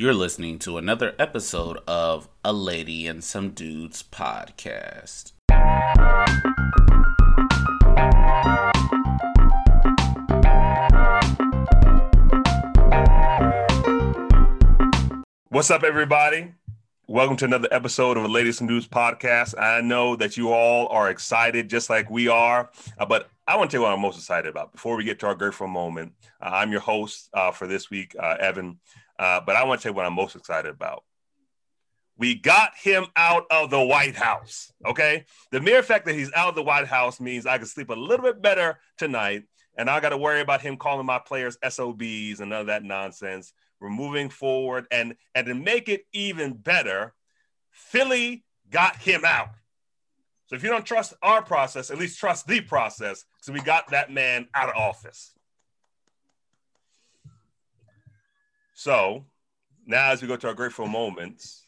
You're listening to another episode of A Lady and Some Dudes Podcast. What's up, everybody? Welcome to another episode of A Lady and Some Dudes Podcast. I know that you all are excited just like we are, but I want to tell you what I'm most excited about. Before we get to our grateful moment, I'm your host for this week, Evan. But I want to tell you what I'm most excited about. We got him out of the White House, okay? The mere fact that he's out of the White House means I can sleep a little bit better tonight, and I got to worry about him calling my players SOBs and none of that nonsense. We're moving forward, and to make it even better, Philly got him out. So if you don't trust our process, at least trust the process, so we got that man out of office. So now as we go to our grateful moments,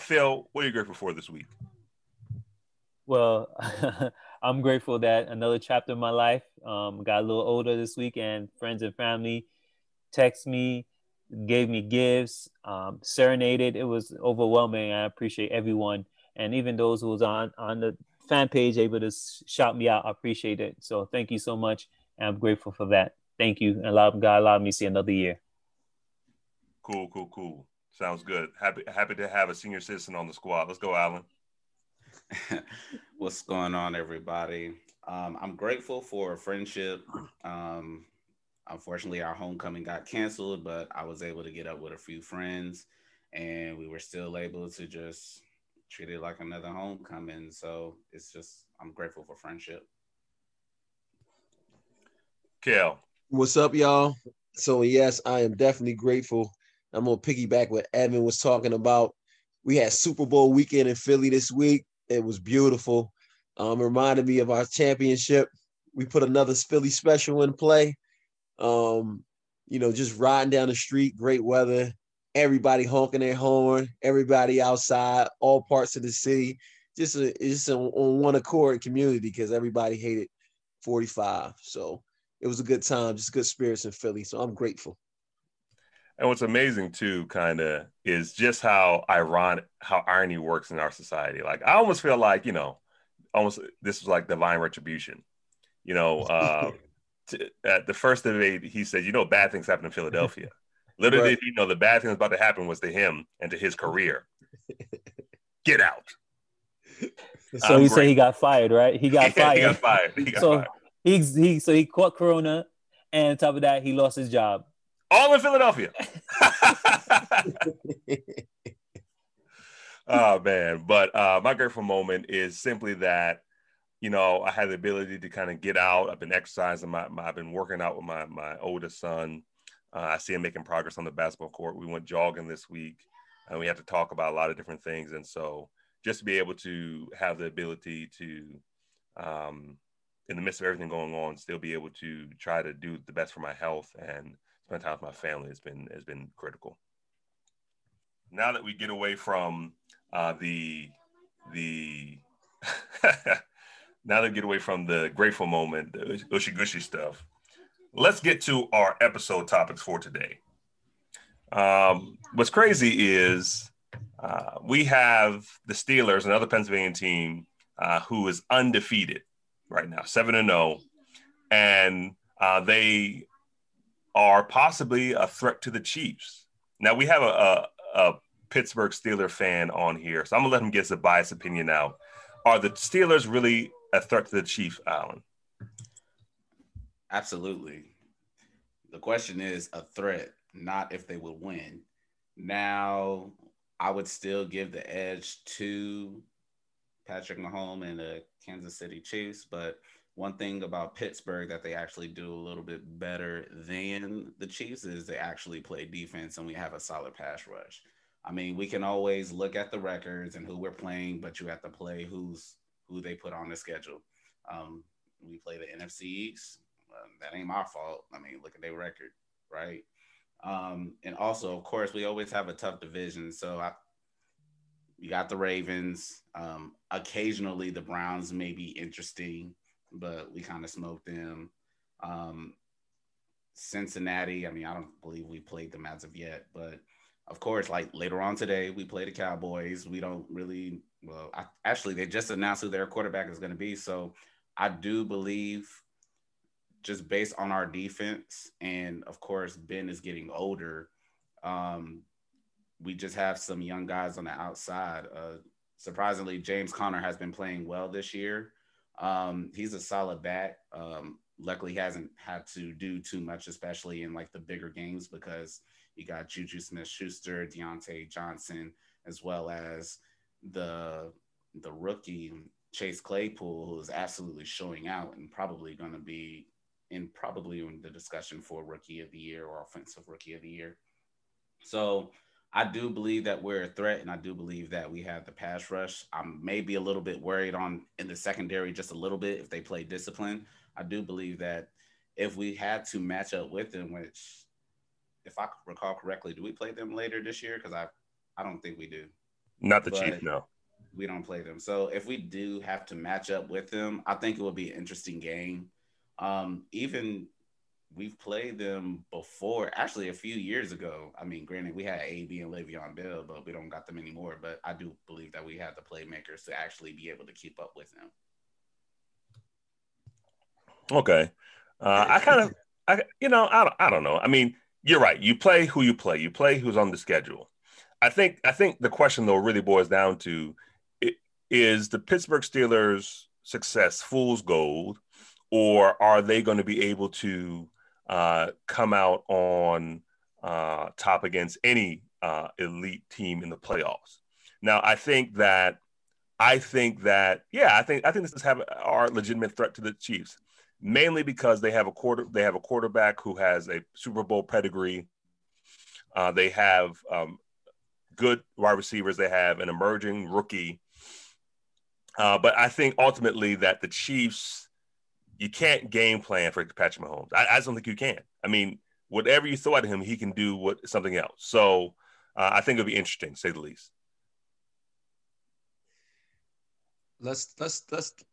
Phil, what are you grateful for this week? Well, I'm grateful that another chapter in my life got a little older this week, and friends and family text me, gave me gifts, serenaded. It was overwhelming. I appreciate everyone. And even those who was on the fan page able to shout me out, I appreciate it. So thank you so much. And I'm grateful for that. Thank you. And God allowed me to see another year. Cool. Sounds good. Happy to have a senior citizen on the squad. Let's go, Allen. What's going on, everybody? I'm grateful for a friendship. Unfortunately, our homecoming got canceled, but I was able to get up with a few friends, and we were still able to just treat it like another homecoming. So it's just, I'm grateful for friendship. Kel. What's up, y'all? So, yes, I am definitely grateful. I'm going to piggyback what Evan was talking about. We had Super Bowl weekend in Philly this week. It was beautiful. It reminded me of our championship. We put another Philly special in play. Just riding down the street, great weather, everybody honking their horn, everybody outside, all parts of the city, just on one accord community because everybody hated 45. So it was a good time, just good spirits in Philly. So I'm grateful. And what's amazing too, kind of, is just how irony works in our society. Like, I almost feel like, this was like divine retribution. At the first debate, he said, bad things happen in Philadelphia. Little did he know the bad thing about to happen was to him and to his career. Get out. So you say he got fired, right? He got fired. So he caught Corona, and on top of that, he lost his job. All in Philadelphia. Oh, man. But my grateful moment is simply that, I had the ability to kind of get out. I've been exercising. I've been working out with my oldest son. I see him making progress on the basketball court. We went jogging this week, and we had to talk about a lot of different things. And so just to be able to have the ability to in the midst of everything going on, still be able to try to do the best for my health and spend time with my family has been critical. Now that we get away from the grateful moment, the ushy gushy stuff, let's get to our episode topics for today. What's crazy is we have the Steelers, another Pennsylvania team, who is undefeated right now, 7-0, and they are possibly a threat to the Chiefs. Now, we have a Pittsburgh Steelers fan on here, so I'm going to let him get his biased opinion out. Are the Steelers really a threat to the Chiefs, Allen? Absolutely. The question is a threat, not if they will win. Now, I would still give the edge to Patrick Mahomes and the Kansas City Chiefs, but one thing about Pittsburgh that they actually do a little bit better than the Chiefs is they actually play defense, and we have a solid pass rush. I mean, we can always look at the records and who we're playing, but you have to play who they put on the schedule. We play the NFC East. That ain't my fault. I mean, look at their record, right? And also, of course, we always have a tough division. So you got the Ravens. Occasionally, the Browns may be interesting, but we kind of smoked them. Cincinnati, I mean, I don't believe we played them as of yet, but of course, like later on today, we play the Cowboys. We don't really, well, actually, they just announced who their quarterback is going to be. So I do believe, just based on our defense, and of course, Ben is getting older, we just have some young guys on the outside. Surprisingly, James Conner has been playing well this year. He's a solid back. Luckily, he hasn't had to do too much, especially in like the bigger games, because you got Juju Smith-Schuster, Deontay Johnson, as well as the rookie Chase Claypool, who is absolutely showing out and probably going to be in the discussion for Rookie of the Year or Offensive Rookie of the Year. So I do believe that we're a threat, and I do believe that we have the pass rush. I'm maybe a little bit worried in the secondary just a little bit if they play discipline. I do believe that if we had to match up with them, which if I recall correctly, do we play them later this year? Because I don't think we do. Not the Chiefs, no. We don't play them. So if we do have to match up with them, I think it will be an interesting game. Even we've played them before, actually a few years ago. I mean, granted, we had A.B. and Le'Veon Bell, but we don't got them anymore. But I do believe that we have the playmakers to actually be able to keep up with them. Okay. I don't know. I mean, you're right. You play who you play. You play who's on the schedule. I think the question, though, really boils down to, is the Pittsburgh Steelers' success fool's gold, or are they going to be able to come out on top against any elite team in the playoffs? Now, I think this is our legitimate threat to the Chiefs, mainly because they have a quarterback who has a Super Bowl pedigree. They have good wide receivers. They have an emerging rookie. But I think ultimately that the Chiefs, you can't game plan for Patrick Mahomes. I just don't think you can. I mean, whatever you throw at him, he can do something else. So I think it'll be interesting, to say the least. Let's just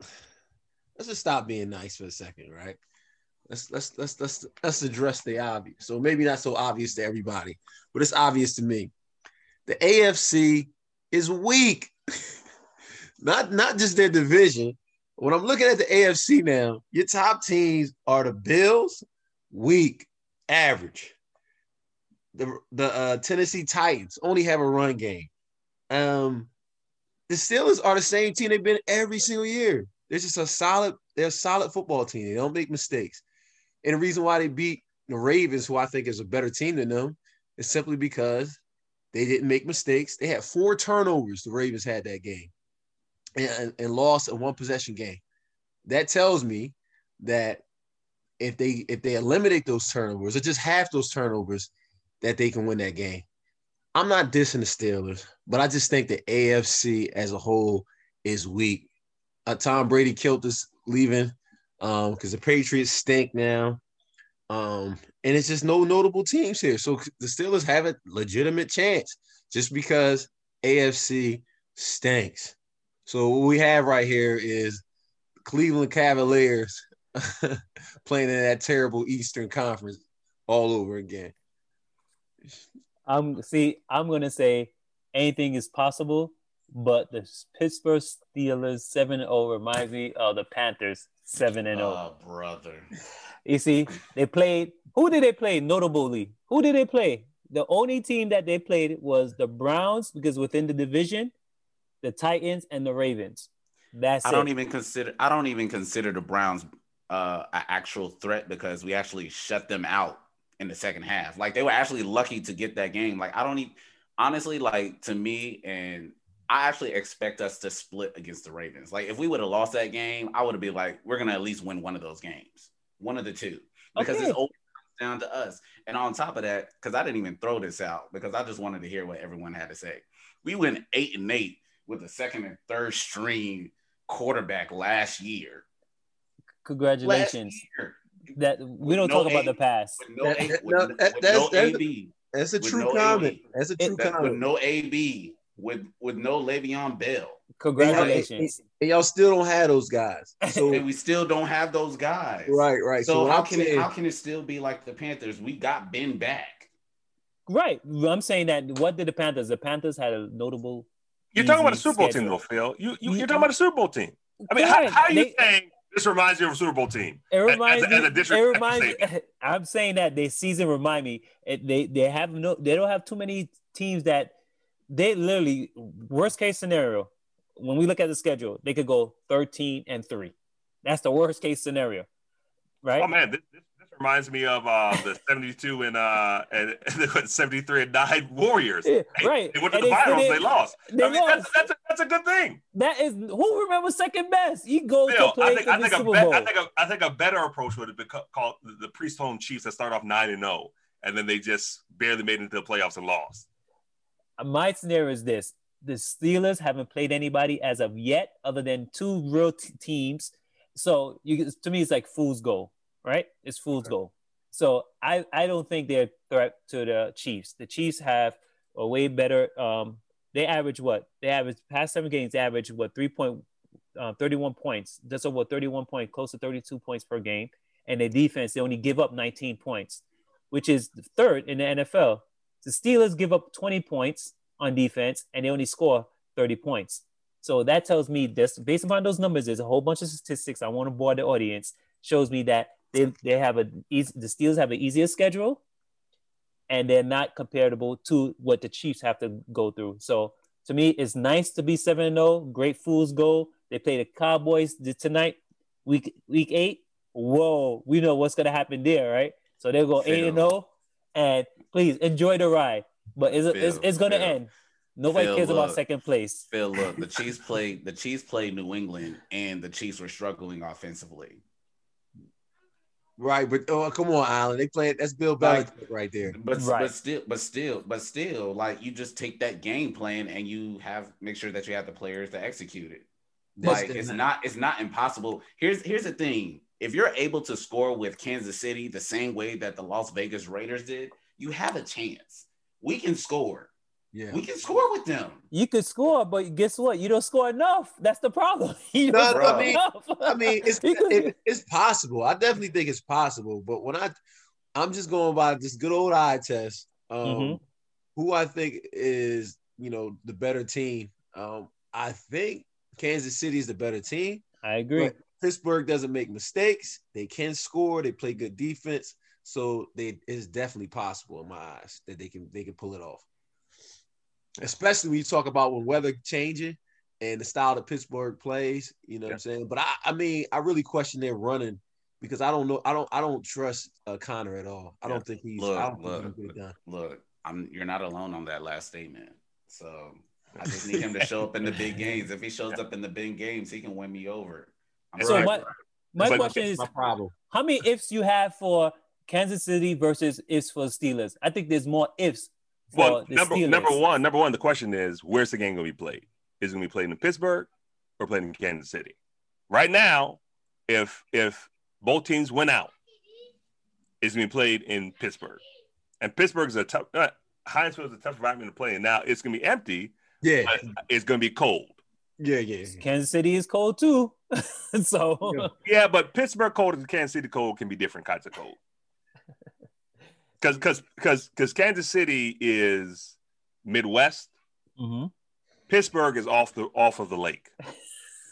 stop being nice for a second, right? Let's address the obvious. So maybe not so obvious to everybody, but it's obvious to me. The AFC is weak. Not just their division. When I'm looking at the AFC now, your top teams are the Bills, weak, average. The Tennessee Titans only have a run game. The Steelers are the same team they've been every single year. They're just they're a solid football team. They don't make mistakes. And the reason why they beat the Ravens, who I think is a better team than them, is simply because they didn't make mistakes. They had 4 turnovers, the Ravens had that game. And lost a 1-possession game. That tells me that if they eliminate those turnovers or just half those turnovers, that they can win that game. I'm not dissing the Steelers, but I just think the AFC as a whole is weak. Tom Brady killed us leaving because the Patriots stink now. And it's just no notable teams here. So the Steelers have a legitimate chance just because AFC stinks. So what we have right here is Cleveland Cavaliers playing in that terrible Eastern Conference all over again. I'm going to say anything is possible, but the Pittsburgh Steelers 7-0 reminds me of the Panthers 7-0. Oh, brother. You see, they played – who did they play notably? Who did they play? The only team that they played was the Browns, because within the division – the Titans and the Ravens. That's it. I don't even consider the Browns an actual threat because we actually shut them out in the second half. Like, they were actually lucky to get that game. Like, I don't even honestly, like, to me, and I actually expect us to split against the Ravens. Like, if we would have lost that game, I would have been like, we're gonna at least win one of those games, one of the two, because It's always down to us. And on top of that, because I didn't even throw this out because I just wanted to hear what everyone had to say. We went 8-8. With a second and third string quarterback last year. Congratulations. That we don't talk about the past. That's no A.B. That's a true comment. That's a true comment. With no A.B., with no Le'Veon Bell. Congratulations. And y'all still don't have those guys. So and we still don't have those guys. Right. So how can it still be like the Panthers? We got Ben back. Right. I'm saying that what did the Panthers? The Panthers had a notable. You're talking about a Super Bowl team, though, Phil. You're talking about a Super Bowl team. I mean, how are you saying this reminds you of a Super Bowl team? It reminds me. I'm saying that their season remind me. They don't have too many teams that they literally worst case scenario. When we look at the schedule, they could go 13-3. That's the worst case scenario, right? Oh man, this reminds me of the 72 and 73-9 Warriors. Yeah, right, they went to the finals. They lost. That's a good thing. That is who remembers second best. He goes to play the Super Bowl. I think a better approach would have been called the Priest-Home Chiefs that start off 9-0, and then they just barely made it into the playoffs and lost. My scenario is this: the Steelers haven't played anybody as of yet, other than two real teams. So to me, it's like fool's goal, right? It's fool's goal. So I don't think they're a threat to the Chiefs. The Chiefs have a way better. They average what? They average past 7 games. They average what 31 points. Just over 31 points, close to 32 points per game. And their defense, they only give up 19 points, which is third in the NFL. The Steelers give up 20 points on defense, and they only score 30 points. So that tells me this, based upon those numbers, there's a whole bunch of statistics. I want to bore the audience. Shows me that the Steelers have an easier schedule, and they're not comparable to what the Chiefs have to go through. So to me, it's nice to be 7-0. Great fool's goal. They play the Cowboys tonight, week 8. Whoa, we know what's gonna happen there, right? So they'll go 8-0, and please enjoy the ride. But it's gonna end. Nobody cares about second place. Phil, look, the Chiefs played New England, and the Chiefs were struggling offensively. Right, but come on, Allen. They played. That's Bill Belichick right there. But still, like you just take that game plan and you make sure that you have the players to execute it. Like it's not impossible. Here's the thing: if you're able to score with Kansas City the same way that the Las Vegas Raiders did, you have a chance. We can score. Yeah. We can score with them. You could score, but guess what? You don't score enough. That's the problem. I mean, it's possible. I definitely think it's possible. But when I'm just going by this good old eye test, who I think is, the better team. I think Kansas City is the better team. I agree. Pittsburgh doesn't make mistakes. They can score. They play good defense. So it's definitely possible in my eyes that they can pull it off. Especially when you talk about when weather changing and the style that Pittsburgh plays, what I'm saying? But I really question their running because I don't know. I don't trust Conner at all. I don't think he's Look, you're not alone on that last statement. So I just need him to show up in the big games. If he shows up in the big games, he can win me over. My question is my problem. How many ifs you have for Kansas City versus ifs for Steelers? I think there's more ifs. Well, number one, the question is, where's the game going to be played? Is it going to be played in Pittsburgh or played in Kansas City? Right now, if both teams went out, it's going to be played in Pittsburgh. And Pittsburgh's a tough Heinz Field is a tough environment to play in. Now it's going to be empty. Yeah. But it's going to be cold. Yeah. Kansas City is cold too. So yeah, but Pittsburgh cold and Kansas City cold can be different kinds of cold. Because Kansas City is Midwest, Pittsburgh is off of the lake.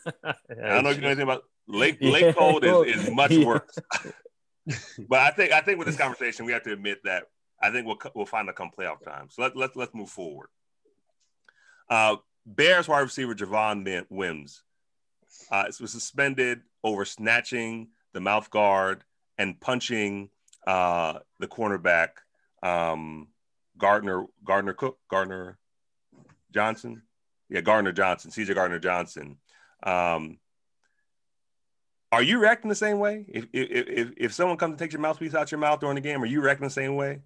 I don't know if you know anything about lake cold is much worse. But I think with this conversation we have to admit that I think we'll find a come playoff time. So let's move forward. Bears wide receiver Javon Wims was suspended over snatching the mouth guard and punching the cornerback, C.J. Gardner Johnson. Are you reacting the same way? If someone comes and takes your mouthpiece out your mouth during the game, are you reacting the same way?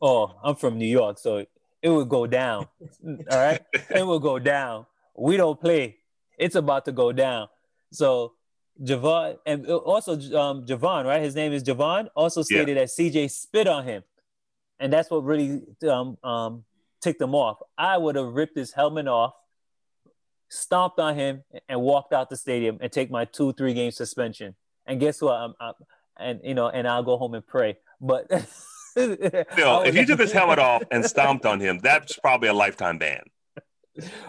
Oh, I'm from New York, so it would go down. All right, it will go down. We don't play. It's about to go down. So. Javon and also Javon, right? His name is Javon. Also stated that CJ spit on him, and that's what really ticked him off. I would have ripped his helmet off, stomped on him, and walked out the stadium and take my 2-3 game suspension. And guess what? And I'll go home and pray. But Still, if you took his helmet off and stomped on him, that's probably a lifetime ban.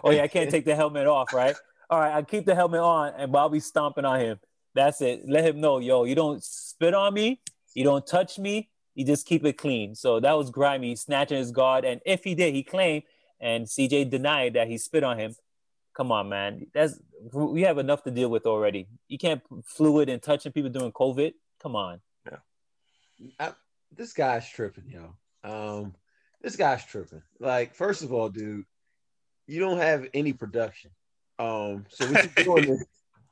Oh, yeah, I can't take the helmet off, right? All right, I keep the helmet on, and I'll be stomping on him. That's it. Let him know, yo, you don't spit on me. You don't touch me. You just keep it clean. So that was grimy, snatching his guard. And if he did, he claimed, and CJ denied that he spit on him. Come on, man. We have enough to deal with already. You can't fluid and touching people during COVID. Come on. Yeah. This guy's tripping, yo. This guy's tripping. Like, first of all, dude, you don't have any production. So what you're doing is,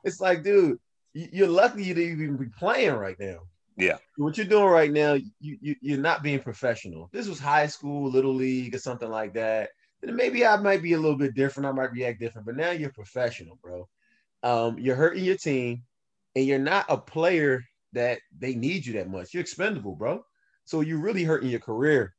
it's like, dude, you're lucky you didn't even be playing right now. Yeah. What you're doing right now, you're not being professional. This was high school, little league, or something like that. And maybe I might be a little bit different. I might react different. But now you're professional, bro. You're hurting your team, and you're not a player that they need you that much. You're expendable, bro. So you're really hurting your career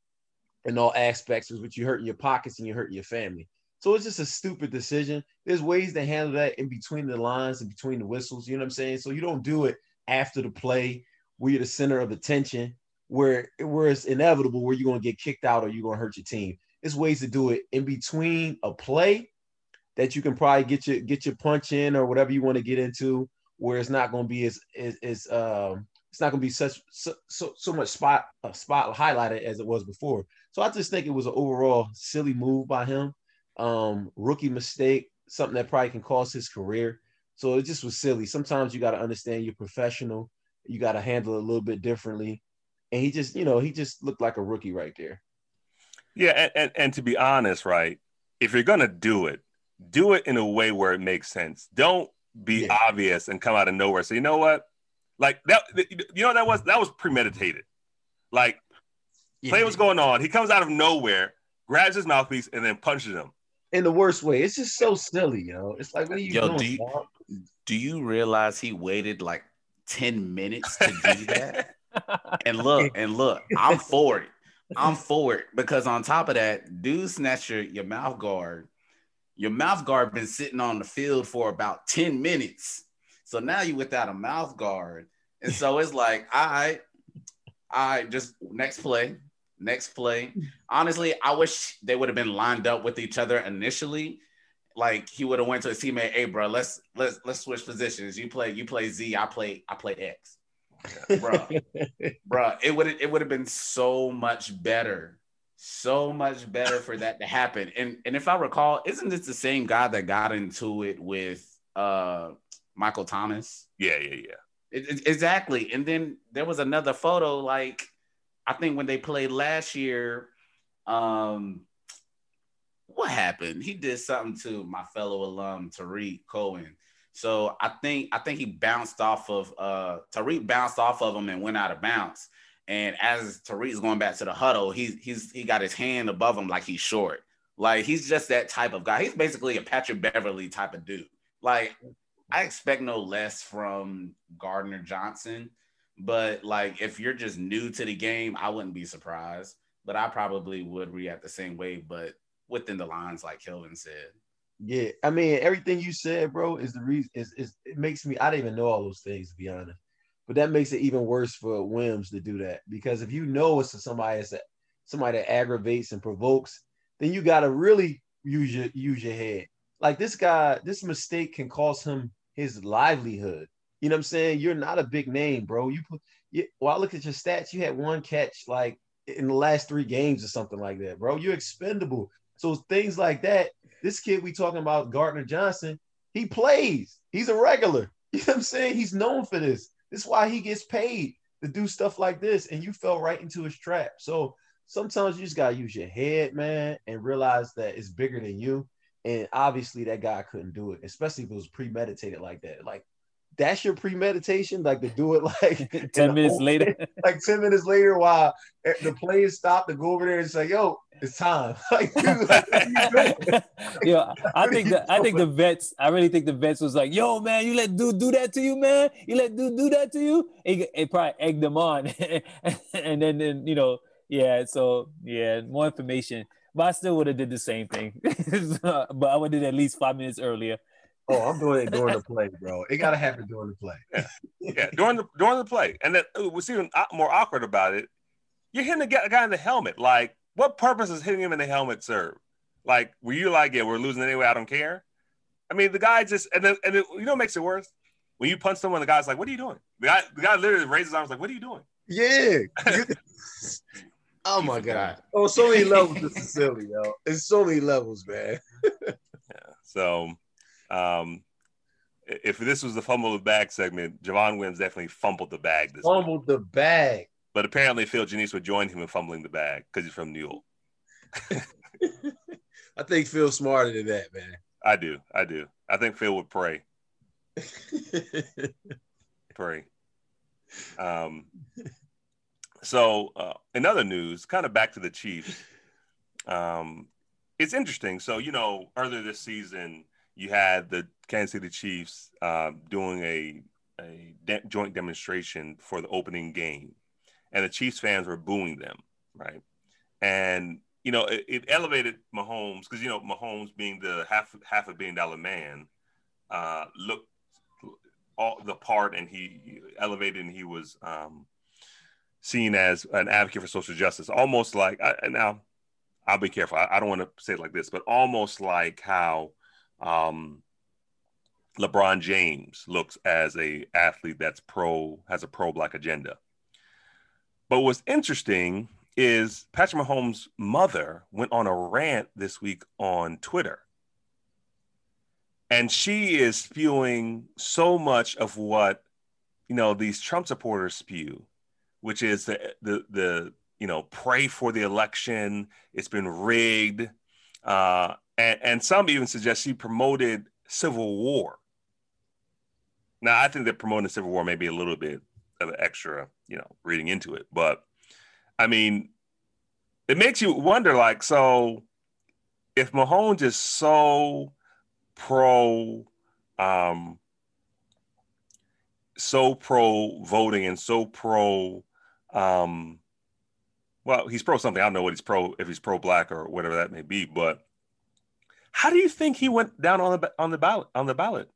in all aspects, which you're hurting your pockets and you're hurting your family. So it's just a stupid decision. There's ways to handle that in between the lines and between the whistles. You know what I'm saying? So you don't do it after the play where you're the center of attention, where it's inevitable, where you're going to get kicked out or you're going to hurt your team. There's ways to do it in between a play that you can probably get your punch in or whatever you want to get into, where it's not going to be it's not going to be so much spot highlighted as it was before. So I just think it was an overall silly move by him, rookie mistake, something that probably can cost his career. So it just was silly. Sometimes you got to understand you're professional, you got to handle it a little bit differently, and he just, you know, he just looked like a rookie right there. Yeah, and to be honest, right, if you're going to do it in a way where it makes sense. Don't be obvious and come out of nowhere. So you know what? Like that, you know, that was premeditated. Like play was going on. He comes out of nowhere, grabs his mouthpiece, and then punches him. In the worst way. It's just so silly, yo. It's like, what are you doing? Do you realize he waited like 10 minutes to do that? and look, I'm for it. I'm for it, because on top of that, dude snatched your mouth guard. Your mouth guard been sitting on the field for about 10 minutes. So now you without a mouth guard. And so it's like, all right, just next play. Honestly, I wish they would have been lined up with each other initially. Like he would have went to his teammate, hey, bro, let's switch positions. You play Z, I play X. Bro, it would have been so much better for that to happen. And if I recall, isn't this the same guy that got into it with Michael Thomas? Yeah. Exactly. And then there was another photo, like I think when they played last year, what happened? He did something to my fellow alum Tariq Cohen. So I think he bounced off of Tariq bounced off of him and went out of bounds. And as Tariq's going back to the huddle, he got his hand above him like he's short. Like he's just that type of guy. He's basically a Patrick Beverly type of dude. Like I expect no less from Gardner Johnson, but like if you're just new to the game, I wouldn't be surprised. But I probably would react the same way, but within the lines, like Kelvin said. Yeah, I mean, everything you said, bro, is the reason. It makes me, I didn't even know all those things, to be honest. But that makes it even worse for Wims to do that. Because if you know it's somebody that aggravates and provokes, then you got to really use your head. Like this guy, this mistake can cost him his livelihood. You know what I'm saying? You're not a big name, bro. I look at your stats, you had one catch like in the last 3 games or something like that, bro. You're expendable. So things like that. This kid we talking about, Gardner Johnson, he plays. He's a regular. You know what I'm saying? He's known for this. This is why he gets paid to do stuff like this, and you fell right into his trap. So sometimes you just got to use your head, man, and realize that it's bigger than you. And obviously that guy couldn't do it, especially if it was premeditated like that. Like, that's your premeditation? Like, to do it like 10 minutes later? Like 10 minutes later while the players stop to go over there and say, yo, it's time. Like, dude, like, what are you doing? Yo, I really think the vets was like, yo, man, you let dude do that to you, man? You let dude do that to you? It probably egged them on. And then, you know, yeah, so, yeah, more information. But I still would have did the same thing. But I would have did at least 5 minutes earlier. Oh, I'm doing it during the play, bro. It got to happen during the play. Yeah, during the play. And then what's even more awkward about it You're hitting a guy in the helmet. Like, what purpose is hitting him in the helmet serve? Like, were you like, yeah, we're losing anyway, I don't care? I mean, the guy just – and then, you know what makes it worse? When you punch someone, the guy's like, what are you doing? The guy literally raises his arms like, what are you doing? Yeah. Oh, my God. Oh, so many levels to Sicily, yo. It's so many levels, man. Yeah. So, if this was the fumble the bag segment, Javon Wims definitely fumbled the bag this time. Fumbled the bag. But apparently Phil Janice would join him in fumbling the bag because he's from Newell. I think Phil's smarter than that, man. I do. I think Phil would pray. Pray. So, in other news, kind of back to the Chiefs, it's interesting. So, you know, earlier this season, you had the Kansas City Chiefs doing a joint demonstration for the opening game, and the Chiefs fans were booing them, right? And, you know, it elevated Mahomes because, you know, Mahomes being the half $1 billion man looked all the part, and he elevated, and he was seen as an advocate for social justice, almost like now I'll be careful. I don't want to say it like this, but almost like how LeBron James looks as an athlete that's has a pro-Black agenda. But what's interesting is Patrick Mahomes' mother went on a rant this week on Twitter. And she is spewing so much of what, you know, these Trump supporters spew, which is the you know, pray for the election. It's been rigged. And some even suggest she promoted civil war. Now, I think that promoting civil war may be a little bit of an extra, you know, reading into it. But, I mean, it makes you wonder, like, so if Mahomes is so pro voting and so pro, well, he's pro something. I don't know what he's pro, if he's pro-Black or whatever that may be, but how do you think he went down on the ballot?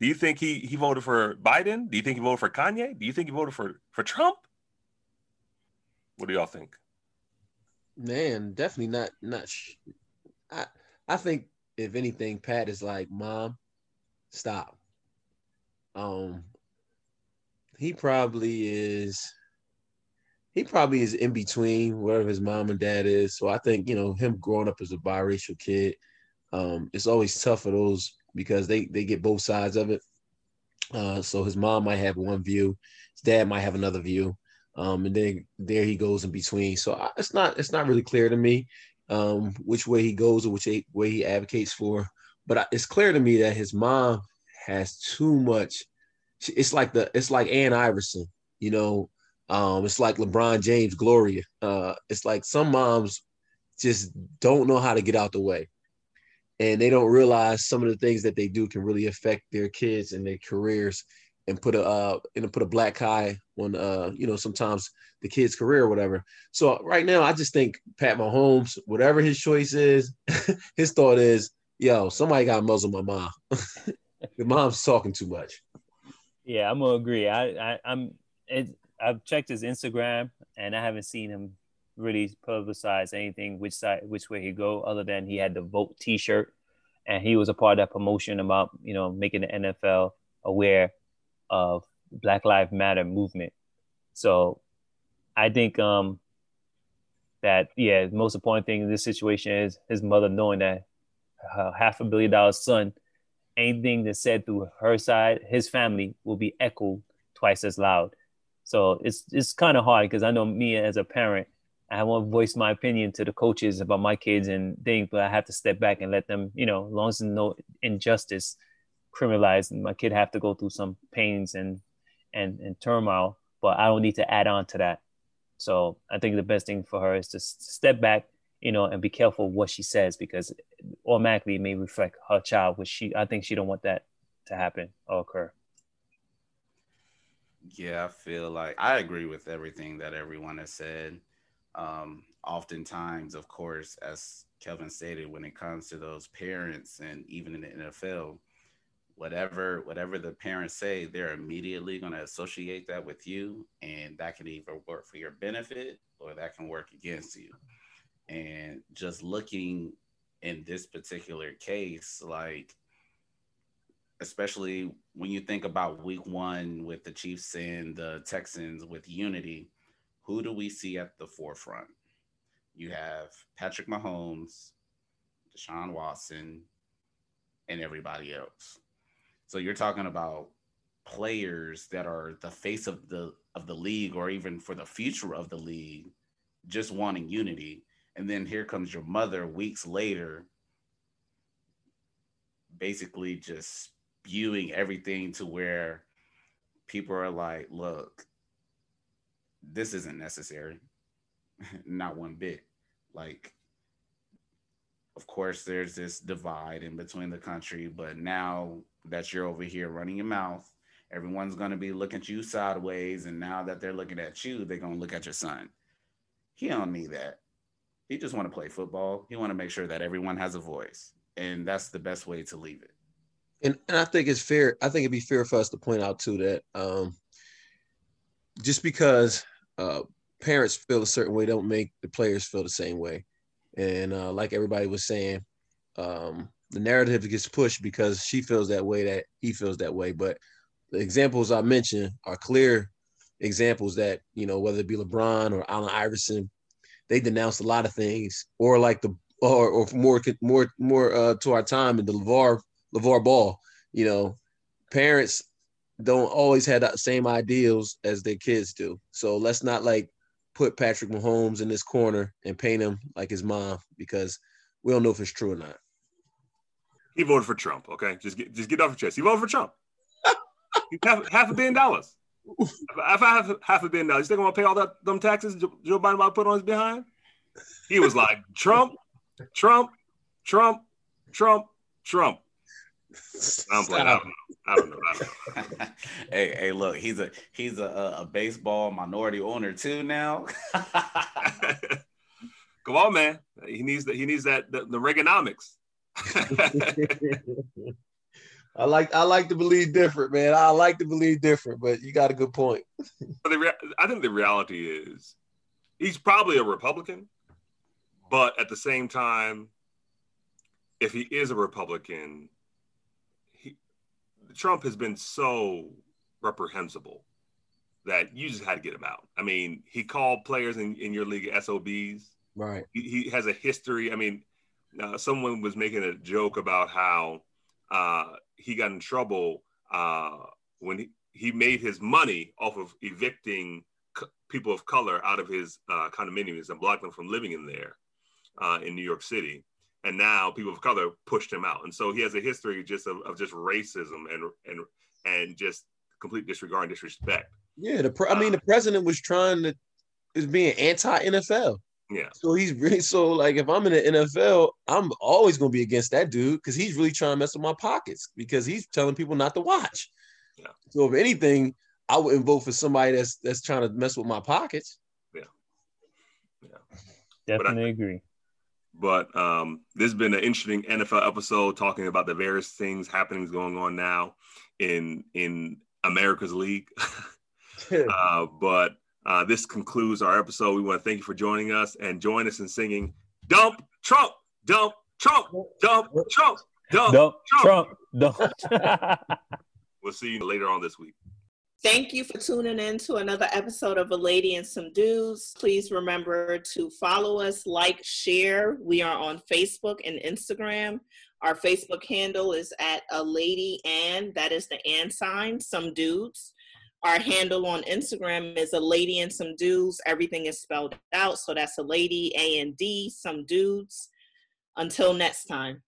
Do you think he voted for Biden? Do you think he voted for Kanye? Do you think he voted for Trump? What do y'all think? Man, definitely not. I think if anything, Pat is like, Mom, stop. He probably is in between wherever his mom and dad is. So I think, you know, him growing up as a biracial kid, it's always tough for those because they get both sides of it. So his mom might have one view, his dad might have another view, and then there he goes in between. So it's not really clear to me which way he goes or which way he advocates for. But it's clear to me that his mom has too much. It's like Allen Iverson, you know. It's like LeBron James Gloria. It's like some moms just don't know how to get out the way. And they don't realize some of the things that they do can really affect their kids and their careers, and put a black eye on you know, sometimes the kid's career or whatever. So right now, I just think Pat Mahomes, whatever his choice is, his thought is, yo, somebody got to muzzle my mom. Your mom's talking too much. Yeah, I'm gonna agree. I've checked his Instagram and I haven't seen him really publicize anything which way he go, other than he had the vote T-shirt, and he was a part of that promotion about, you know, making the NFL aware of Black Lives Matter movement. So I think that, yeah, the most important thing in this situation is his mother knowing that her half $1 billion son, anything that's said through her side, his family, will be echoed twice as loud. So it's kind of hard, because I know me as a parent, I won't voice my opinion to the coaches about my kids and things, but I have to step back and let them, you know, as long as no injustice criminalized, and my kid have to go through some pains and turmoil, but I don't need to add on to that. So I think the best thing for her is to step back, you know, and be careful what she says, because automatically it may reflect her child, which I think she don't want that to happen or occur. Yeah, I feel like I agree with everything that everyone has said. Oftentimes, of course, as Kelvin stated, when it comes to those parents and even in the NFL, whatever the parents say, they're immediately going to associate that with you, and that can either work for your benefit or that can work against you. And just looking in this particular case, like, especially when you think about week one with the Chiefs and the Texans with unity, who do we see at the forefront? You have Patrick Mahomes, Deshaun Watson, and everybody else. So you're talking about players that are the face of the league, or even for the future of the league, just wanting unity. And then here comes your mother weeks later, basically just spewing everything to where people are like, look, this isn't necessary. Not one bit. Like, of course, there's this divide in between the country, but now that you're over here running your mouth, everyone's going to be looking at you sideways, and now that they're looking at you, they're going to look at your son. He don't need that. He just want to play football. He want to make sure that everyone has a voice, and that's the best way to leave it. And I think it's fair. I think it'd be fair for us to point out, too, that just because parents feel a certain way don't make the players feel the same way. And like everybody was saying, the narrative gets pushed because she feels that way, that he feels that way. But the examples I mentioned are clear examples that, you know, whether it be LeBron or Allen Iverson, they denounced a lot of things, or like the, or more to our time in the LeVar Ball, you know, parents don't always have the same ideals as their kids do. So let's not like put Patrick Mahomes in this corner and paint him like his mom, because we don't know if it's true or not. He voted for Trump, okay? Just get off your chest. He voted for Trump. half $1 billion. If I have $1 billion, you think I'm going to pay all that them taxes Joe Biden about to put on his behind? He was like, Trump. I don't know. hey, look, he's a baseball minority owner too now. Come on, man. He needs the Reaganomics. I like to believe different, man. I like to believe different, but you got a good point. I think the reality is he's probably a Republican, but at the same time, if he is a Republican, Trump has been so reprehensible that you just had to get him out. I mean, he called players in your league SOBs. Right. He has a history. I mean, someone was making a joke about how he got in trouble when he made his money off of evicting people of color out of his condominiums and blocked them from living in there in New York City. And now people of color pushed him out. And so he has a history just of just racism and just complete disregard and disrespect. Yeah, the president was being anti-NFL. Yeah. So he's really, like, if I'm in the NFL, I'm always going to be against that dude, because he's really trying to mess with my pockets, because he's telling people not to watch. Yeah. So if anything, I wouldn't vote for somebody that's trying to mess with my pockets. Yeah. Definitely agree. But this has been an interesting NFL episode talking about the various things happenings going on now in America's league. but this concludes our episode. We want to thank you for joining us, and join us in singing "Dump Trump, Dump Trump, Dump Trump, Dump Trump, Dump Trump." We'll see you later on this week. Thank you for tuning in to another episode of A Lady and Some Dudes. Please remember to follow us, like, share. We are on Facebook and Instagram. Our Facebook handle is at A Lady and, that is the and sign, Some Dudes. Our handle on Instagram is A Lady and Some Dudes. Everything is spelled out, so that's A Lady, A and D, Some Dudes. Until next time.